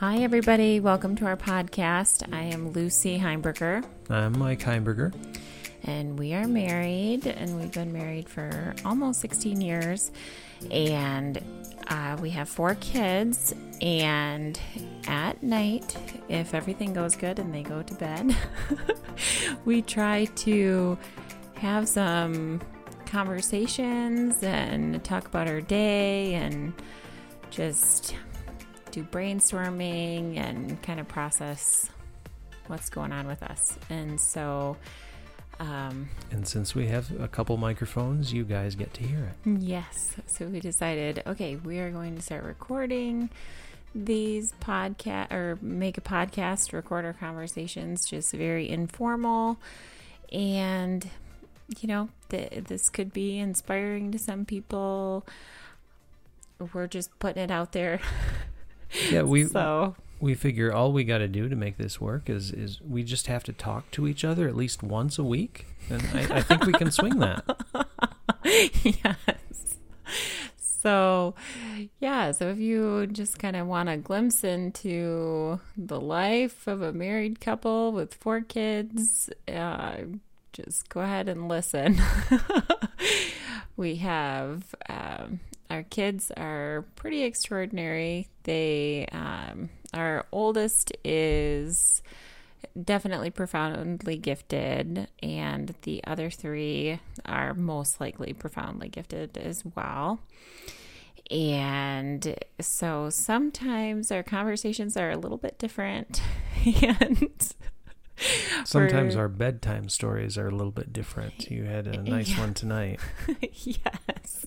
Hi, everybody. Welcome to our podcast. I am Lucy Heimberger. I'm Mike Heimberger. And we are married, and we've been married for almost 16 years. And we have 4 kids. And at night, if everything goes good and they go to bed, we try to have some conversations and talk about our day and just do brainstorming and kind of process what's going on with us. And so and since we have a couple microphones, you guys get to hear it. Yes. So we decided, okay, we are going to start recording these podcast, or make a podcast, record our conversations, just very informal. And you know, this could be inspiring to some people. We're just putting it out there. Yeah, we figure all we got to do to make this work is we just have to talk to each other at least once a week, and I think we can swing that. Yes. So if you just kind of want a glimpse into the life of a married couple with 4 kids, just go ahead and listen. We have our kids are pretty extraordinary. They our oldest is definitely profoundly gifted, and the other 3 are most likely profoundly gifted as well. And so sometimes our conversations are a little bit different, and sometimes our bedtime stories are a little bit different. You had a nice one tonight. Yes.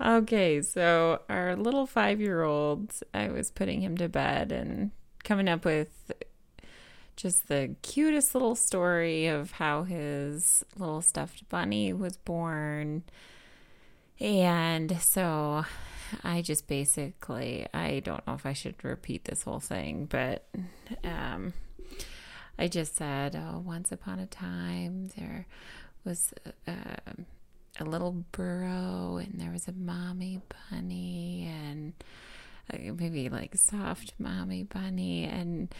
Okay, so our little 5-year-old, I was putting him to bed and coming up with just the cutest little story of how his little stuffed bunny was born. And so I just basically, I don't know if I should repeat this whole thing, but I just said, oh, once upon a time, there was a little burrow, and there was a mommy bunny, and maybe like soft mommy bunny, and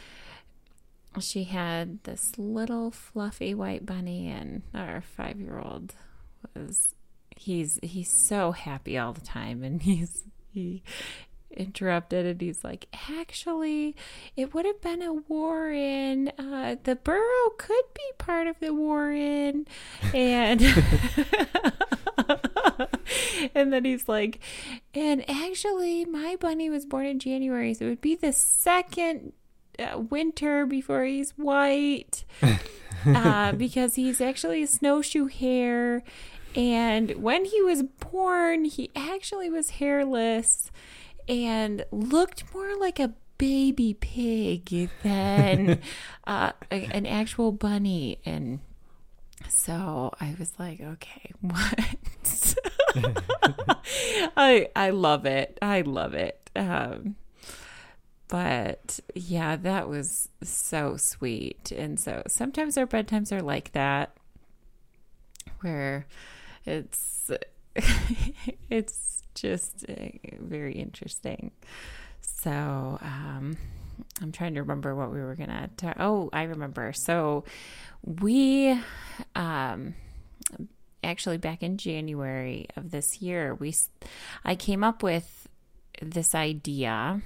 she had this little fluffy white bunny, and our 5-year-old was... He's so happy all the time, and he interrupted, and he's like, actually, it would have been a warren. The burrow could be part of the warren, and and then he's like, and actually, my bunny was born in January, so it would be the second winter before he's white, because he's actually a snowshoe hare. And when he was born, he actually was hairless and looked more like a baby pig than an actual bunny. And so I was like, okay, what? I love it. I love it. But yeah, that was so sweet. And so sometimes our bedtimes are like that, where it's just very interesting. So I'm trying to remember what we were gonna talk. Oh, I remember. So we actually back in January of this year, I came up with this idea,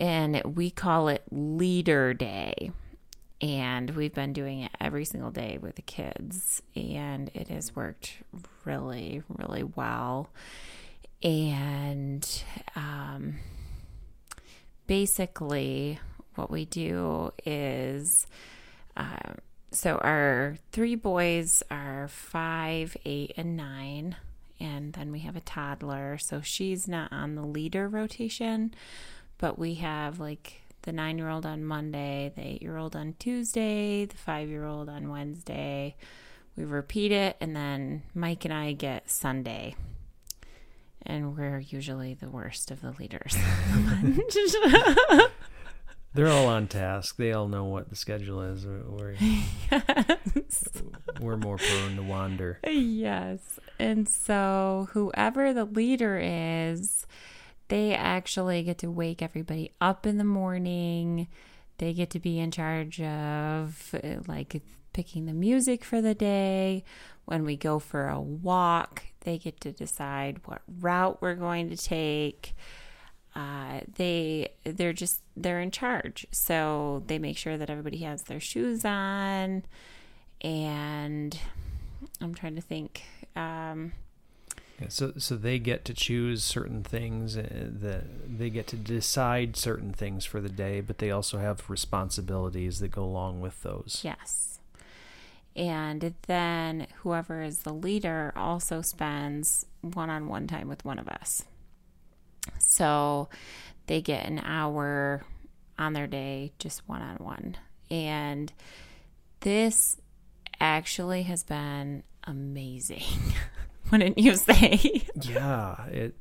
and we call it Leader Day. And we've been doing it every single day with the kids, and it has worked really, really well. And basically what we do is, so our 3 boys are 5, 8, and 9, and then we have a toddler. So she's not on the leader rotation, but we have like the 9-year-old on Monday, the 8-year-old on Tuesday, the 5-year-old on Wednesday. We repeat it, and then Mike and I get Sunday. And we're usually the worst of the leaders. They're all on task. They all know what the schedule is. We're more prone to wander. Yes. And so whoever the leader is, They actually get to wake everybody up in the morning. They get to be in charge of like picking the music for the day. When we go for a walk, they get to decide what route we're going to take. They're in charge. So they make sure that everybody has their shoes on. And I'm trying to think. So they get to choose certain things, they get to decide certain things for the day, but they also have responsibilities that go along with those. Yes. And then whoever is the leader also spends one-on-one time with one of us. So they get an hour on their day, just one-on-one. And this actually has been amazing. Wouldn't you say? Yeah. It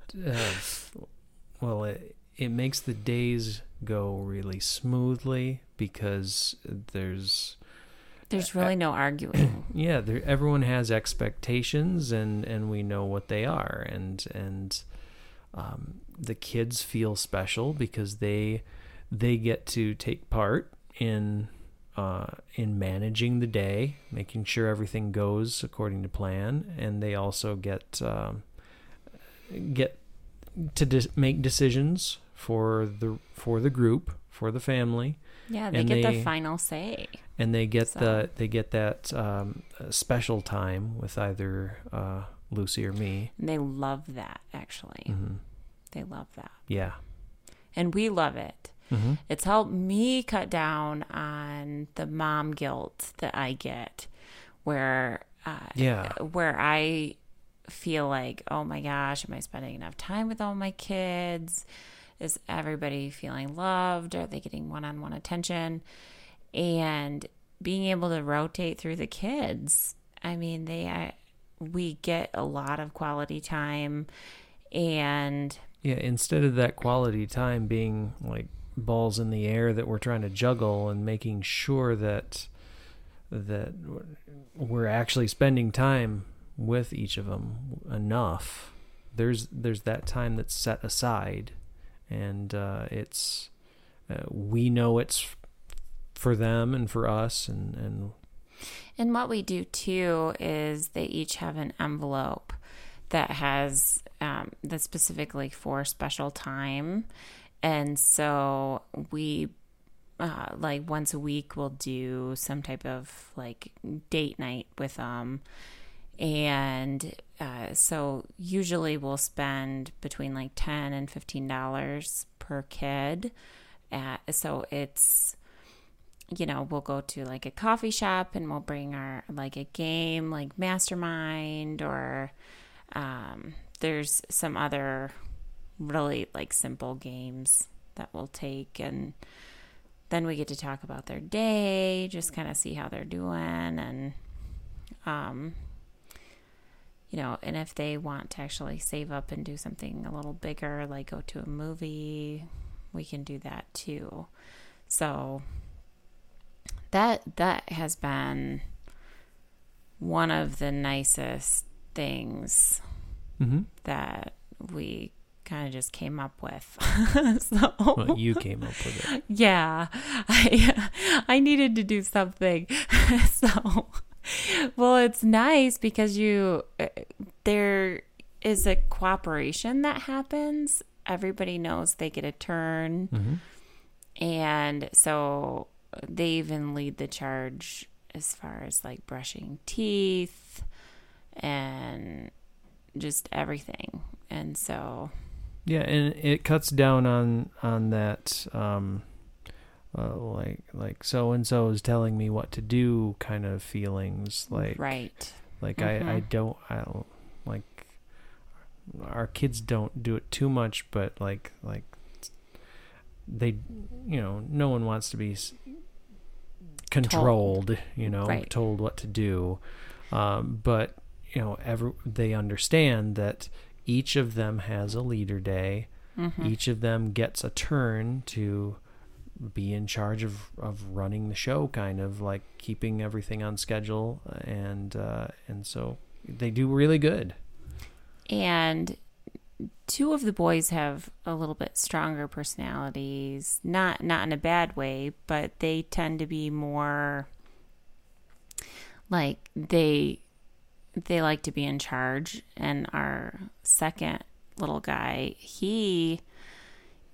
makes the days go really smoothly because there's really no arguing. Yeah. Everyone has expectations and we know what they are. And the kids feel special because they get to take part in managing the day, making sure everything goes according to plan, and they also get to make decisions for the group, for the family. Yeah, they get the final say, and they get that special time with either Lucy or me. And they love that, actually. Mm-hmm. They love that. Yeah, and we love it. Mm-hmm. It's helped me cut down on the mom guilt that I get where I feel like, oh my gosh, am I spending enough time with all my kids? Is everybody feeling loved? Are they getting one-on-one attention? And being able to rotate through the kids. I mean, we get a lot of quality time and... Yeah, instead of that quality time being like balls in the air that we're trying to juggle and making sure that we're actually spending time with each of them enough, there's that time that's set aside, and we know it's for them and for us, and what we do too is they each have an envelope that has that's specifically for special time. And so we, like once a week, we'll do some type of like date night with them. And so usually we'll spend between like $10 and $15 per kid. So it's, we'll go to like a coffee shop and we'll bring our, like a game, like Mastermind, or there's some other really like simple games that we'll take, and then we get to talk about their day, just kind of see how they're doing, and and if they want to actually save up and do something a little bigger, like go to a movie, we can do that too. So that has been one of the nicest things mm-hmm. that we kind of just came up with. So, well, you came up with it. Yeah. I needed to do something. So, well, it's nice because there is a cooperation that happens. Everybody knows they get a turn. Mm-hmm. And so they even lead the charge as far as like brushing teeth and just everything. And so... Yeah, and it cuts down on that, like so-and-so is telling me what to do kind of feelings. Like, right. Like, mm-hmm. Our kids don't do it too much, but like they, no one wants to be controlled, right. Told what to do. But, they understand that each of them has a leader day. Mm-hmm. Each of them gets a turn to be in charge of running the show, kind of like keeping everything on schedule. And so they do really good. And two of the boys have a little bit stronger personalities, not in a bad way, but they tend to be more like they like to be in charge. And our second little guy, he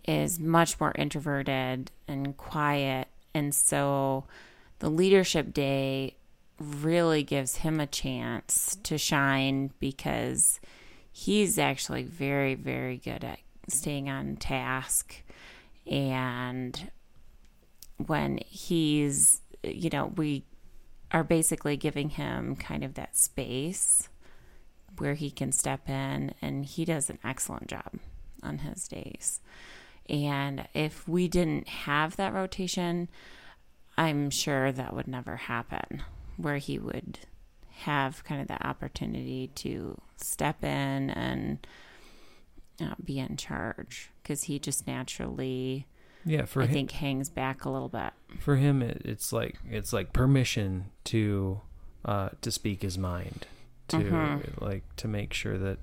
is much more introverted and quiet. And so the leadership day really gives him a chance to shine because he's actually very, very good at staying on task. And when he's, you know, we are basically giving him kind of that space where he can step in, and he does an excellent job on his days. And if we didn't have that rotation, I'm sure that would never happen, where he would have kind of the opportunity to step in and be in charge, because he just naturally, I think hangs back a little bit. For him, it's like permission to speak his mind, to like to make sure that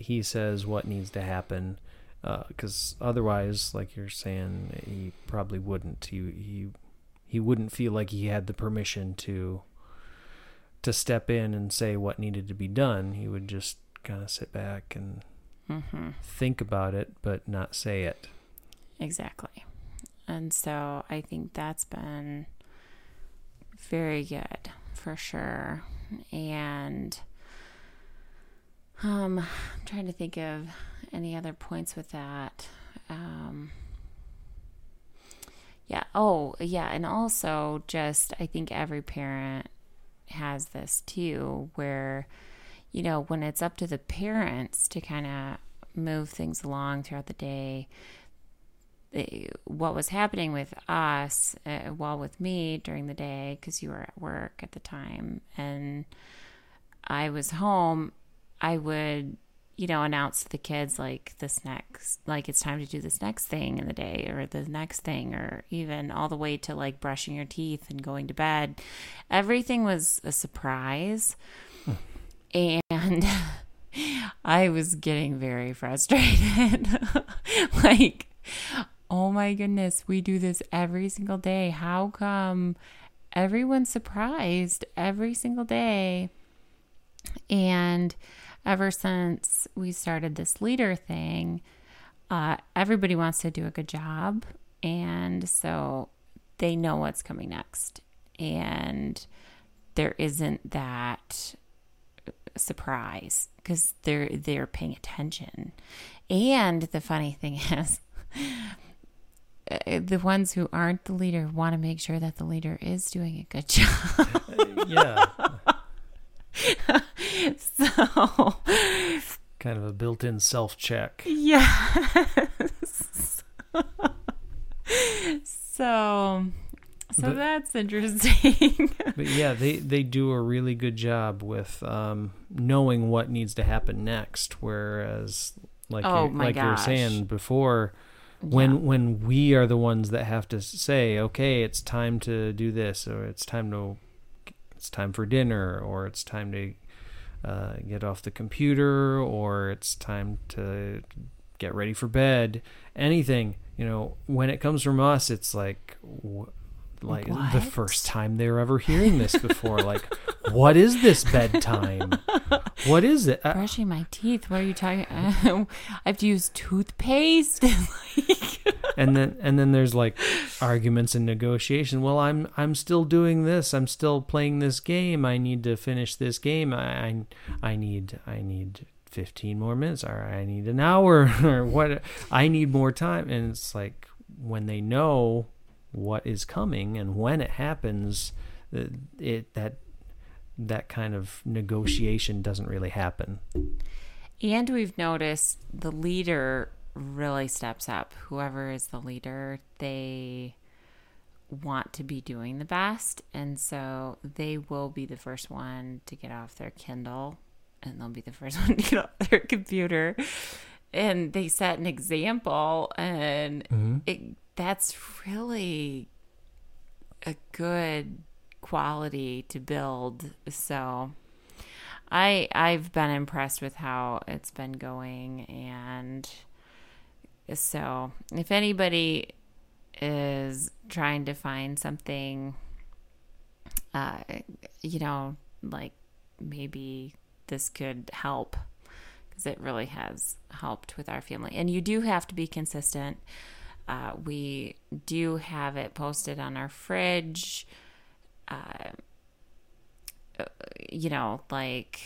he says what needs to happen, because otherwise, like you're saying, he probably wouldn't. He wouldn't feel like he had the permission to step in and say what needed to be done. He would just kind of sit back and think about it, but not say it. Exactly. And so I think that's been very good for sure. And I'm trying to think of any other points with that. And also just, I think every parent has this too, where, you know, when it's up to the parents to kind of move things along throughout the day, what was happening with us, with me during the day, because you were at work at the time and I was home, I would, you know, announce to the kids like it's time to do this next thing in the day, or the next thing, or even all the way to like brushing your teeth and going to bed. Everything was a surprise. And I was getting very frustrated. Like, oh my goodness, we do this every single day. How come everyone's surprised every single day? And ever since we started this leader thing, everybody wants to do a good job. And so they know what's coming next. And there isn't that surprise because they're paying attention. And the funny thing is, the ones who aren't the leader want to make sure that the leader is doing a good job. Yeah. So kind of a built-in self-check. Yes. so that's interesting. But yeah, they do a really good job with knowing what needs to happen next, whereas you were saying before, when we are the ones that have to say, okay, it's time to do this, or it's time for dinner, or it's time to get off the computer, or it's time to get ready for bed. Anything, you know, when it comes from us, it's like what? The first time they're ever hearing this before. Like, what is this bedtime? What is it? Brushing my teeth. What are you talking? I have to use toothpaste. And then there's like arguments and negotiation. Well, I'm still doing this. I'm still playing this game. I need to finish this game. I need 15 more minutes. Or I need an hour. Or what? I need more time. And it's like when they know what is coming and when it happens, that kind of negotiation doesn't really happen. And we've noticed the leader really steps up. Whoever is the leader, they want to be doing the best, and so they will be the first one to get off their Kindle, and they'll be the first one to get off their computer, and they set an example. And that's really a good quality to build. So I've been impressed with how it's been going. And so if anybody is trying to find something, you know, like maybe this could help, because it really has helped with our family. And you do have to be consistent. We do have it posted on our fridge. You know, like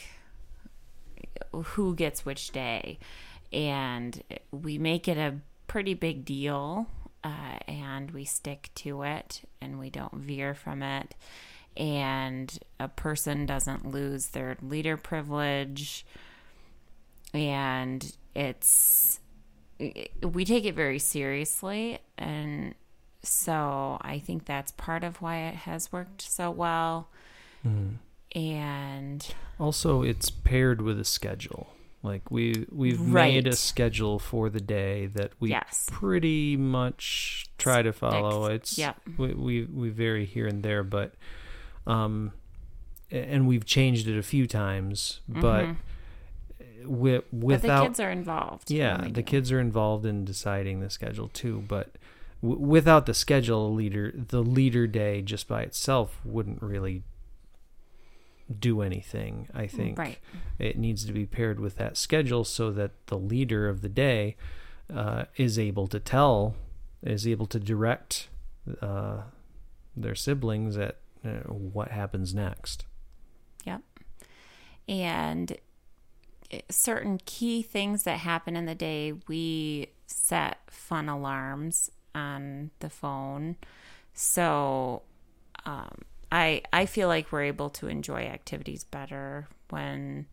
who gets which day, and we make it a pretty big deal, and we stick to it, and we don't veer from it, and a person doesn't lose their leader privilege, and we take it very seriously. And so I think that's part of why it has worked so well. Mm-hmm. And also it's paired with a schedule. Like we've right. made a schedule for the day that we yes. pretty much try to follow. It's yeah. we vary here and there, but and we've changed it a few times, but mm-hmm. But the kids are involved. Yeah, the kids are involved in deciding the schedule too, but without the schedule, the leader day just by itself wouldn't really do anything, I think. Right. It needs to be paired with that schedule so that the leader of the day is able to direct their siblings at what happens next. Yep. And certain key things that happen in the day, we set fun alarms on the phone. So, I feel like we're able to enjoy activities better when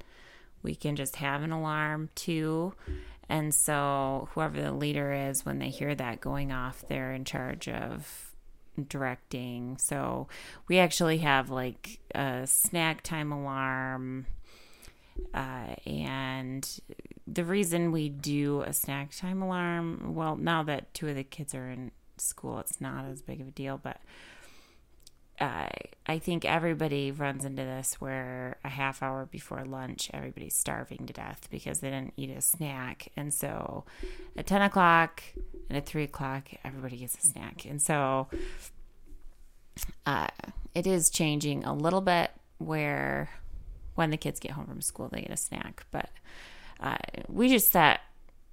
we can just have an alarm too. And so whoever the leader is, when they hear that going off, they're in charge of directing. So we actually have like a snack time alarm. And the reason we do a snack time alarm, well, now that two of the kids are in school, it's not as big of a deal, but I think everybody runs into this where a half hour before lunch, everybody's starving to death because they didn't eat a snack. And so at 10 o'clock and at 3 o'clock, everybody gets a snack. And so it is changing a little bit where when the kids get home from school, they get a snack. But we just set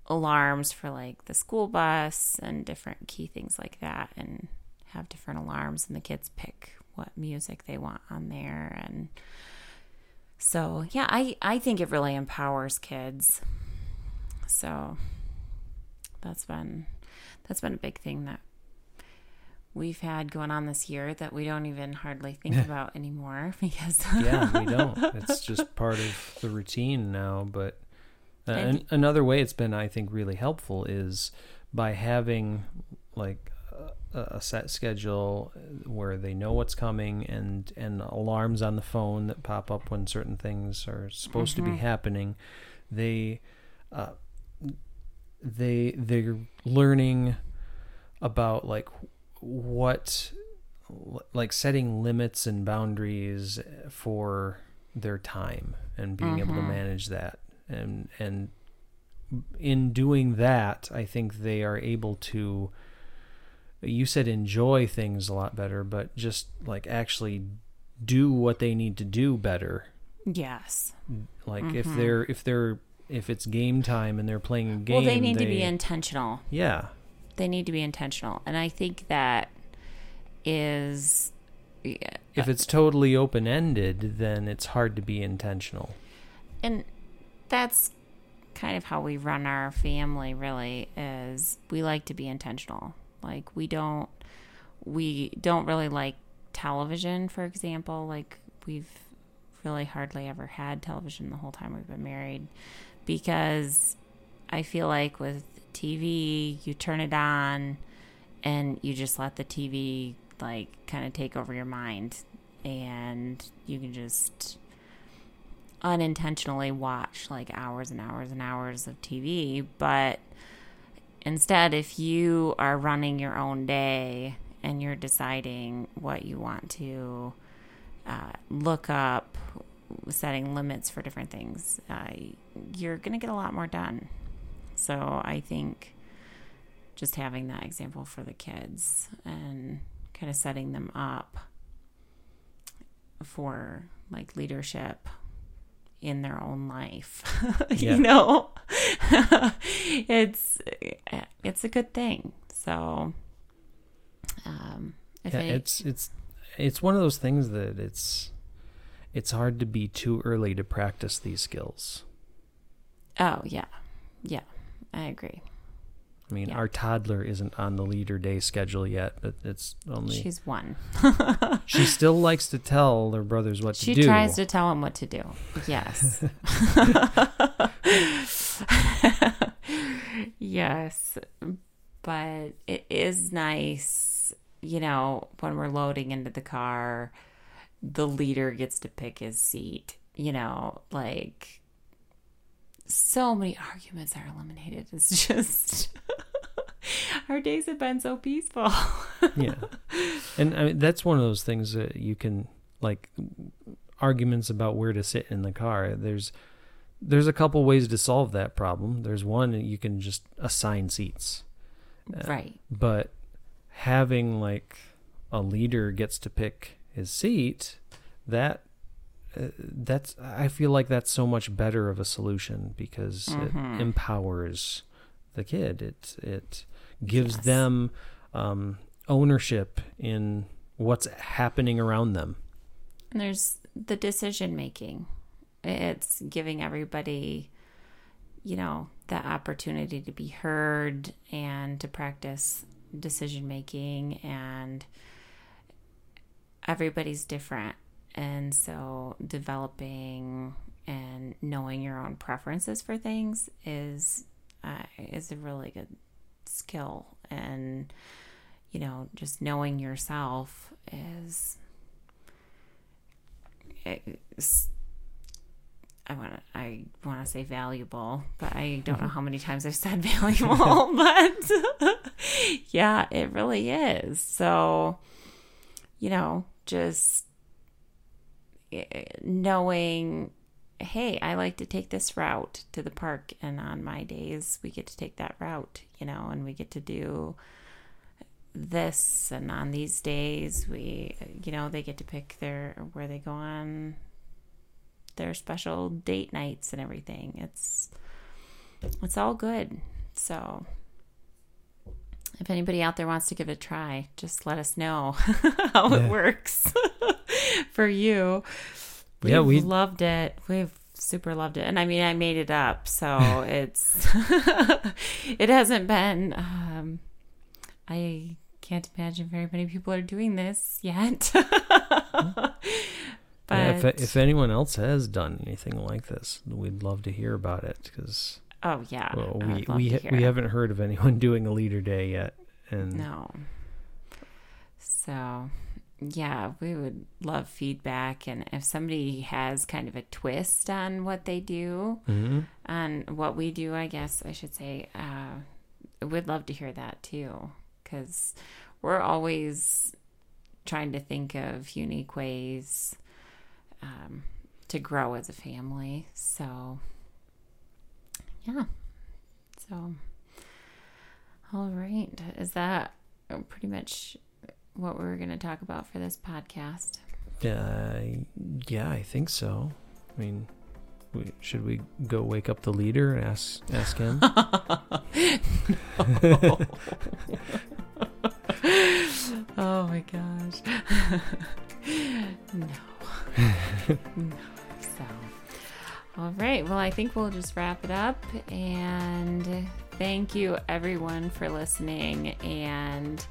alarms for like the school bus and different key things like that, and have different alarms, and the kids pick what music they want on there. And so, yeah, I think it really empowers kids. So that's been a big thing that we've had going on this year that we don't even hardly think about anymore, because yeah, we don't. It's just part of the routine now. But another way it's been, I think, really helpful is by having like a set schedule where they know what's coming, and alarms on the phone that pop up when certain things are supposed mm-hmm. to be happening. They're learning about like setting limits and boundaries for their time and being mm-hmm. able to manage that. And in doing that, I think they are able to, you said enjoy things a lot better, but just like actually do what they need to do better. Yes. Like mm-hmm. if it's game time and they're playing a game, well, they need to be intentional. Yeah. They need to be intentional. And I think that is, if it's totally open-ended, then it's hard to be intentional. And that's kind of how we run our family, really, is we like to be intentional. Like we don't really like television, for example. Like we've really hardly ever had television the whole time we've been married, because I feel like with TV, you turn it on and you just let the TV like kind of take over your mind, and you can just unintentionally watch like hours and hours and hours of TV. But instead, if you are running your own day and you're deciding what you want to look up, setting limits for different things, you're going to get a lot more done. So I think just having that example for the kids and kind of setting them up for like leadership in their own life, yeah. You know, it's a good thing. So, it's one of those things that it's hard to be too early to practice these skills. Oh yeah. Yeah. I agree. I mean, yeah. Our toddler isn't on the leader day schedule yet, but it's only... She's one. She still likes to tell her brothers what to do. She tries to tell them what to do. Yes. Yes. But it is nice, you know, when we're loading into the car, the leader gets to pick his seat, you know, like... So many arguments are eliminated. It's just our days have been so peaceful. Yeah. And I mean, that's one of those things that you can, like, arguments about where to sit in the car. There's a couple ways to solve that problem. There's one, you can just assign seats. Right. But having like a leader gets to pick his seat, that's I feel like that's so much better of a solution because it empowers the kid. It gives them ownership in what's happening around them. And there's the decision making. It's giving everybody, you know, the opportunity to be heard and to practice decision making, and everybody's different. And so developing and knowing your own preferences for things is a really good skill. And, you know, just knowing yourself I want to say valuable, but I don't know how many times I've said valuable, but yeah, it really is. So, you know, just knowing, hey, I like to take this route to the park, and on my days we get to take that route, you know, and we get to do this, and on these days we, you know, they get to pick where they go on their special date nights and everything. It's all good. So if anybody out there wants to give it a try, just let us know how it works. For you. Yeah, we loved it. We've super loved it. And I mean, I made it up, so it hasn't been, I can't imagine very many people are doing this yet. But yeah, if anyone else has done anything like this, we'd love to hear about it because, oh yeah, well, we haven't heard of anyone doing a leader day yet. And no. So yeah, we would love feedback. And if somebody has kind of a twist on what they do, on what we do, I guess I should say, we'd love to hear that too, because we're always trying to think of unique ways to grow as a family. So, yeah. So, all right. Is that pretty much what we were going to talk about for this podcast? Yeah, I think so. I mean, should we go wake up the leader and ask him? No. Oh my gosh. No. So, all right. Well, I think we'll just wrap it up, and thank you everyone for listening. And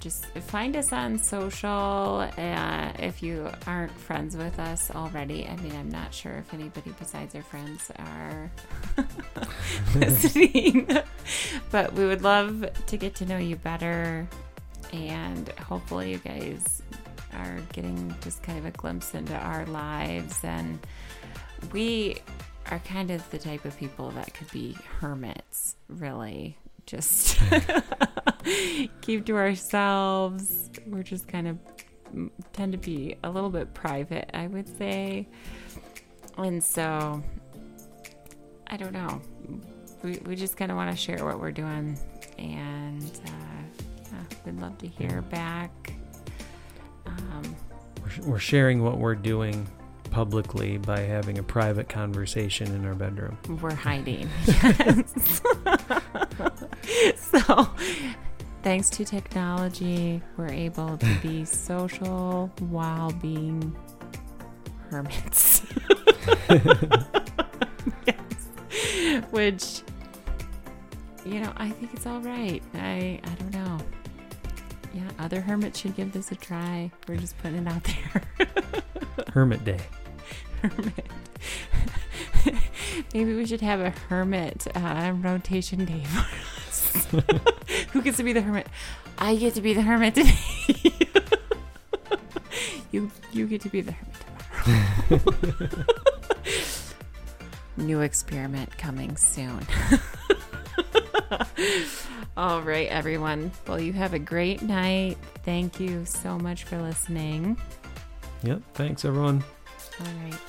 just find us on social if you aren't friends with us already. I mean, I'm not sure if anybody besides our friends are listening, but we would love to get to know you better, and hopefully you guys are getting just kind of a glimpse into our lives. And we are kind of the type of people that could be hermits, really. Just keep to ourselves. We're just kind of tend to be a little bit private, I would say. And so, I don't know. We just kind of want to share what we're doing. And we'd love to hear back. We're sharing what we're doing publicly by having a private conversation in our bedroom. We're hiding. Yes. So, thanks to technology, we're able to be social while being hermits. Yes. Which, you know, I think it's all right. I don't know. Yeah, other hermits should give this a try. We're just putting it out there. Hermit day. Hermit. Maybe we should have a hermit rotation day for us. Who gets to be the hermit? I get to be the hermit today. You get to be the hermit tomorrow. New experiment coming soon. All right, everyone. Well, you have a great night. Thank you so much for listening. Yep. Thanks, everyone. All right.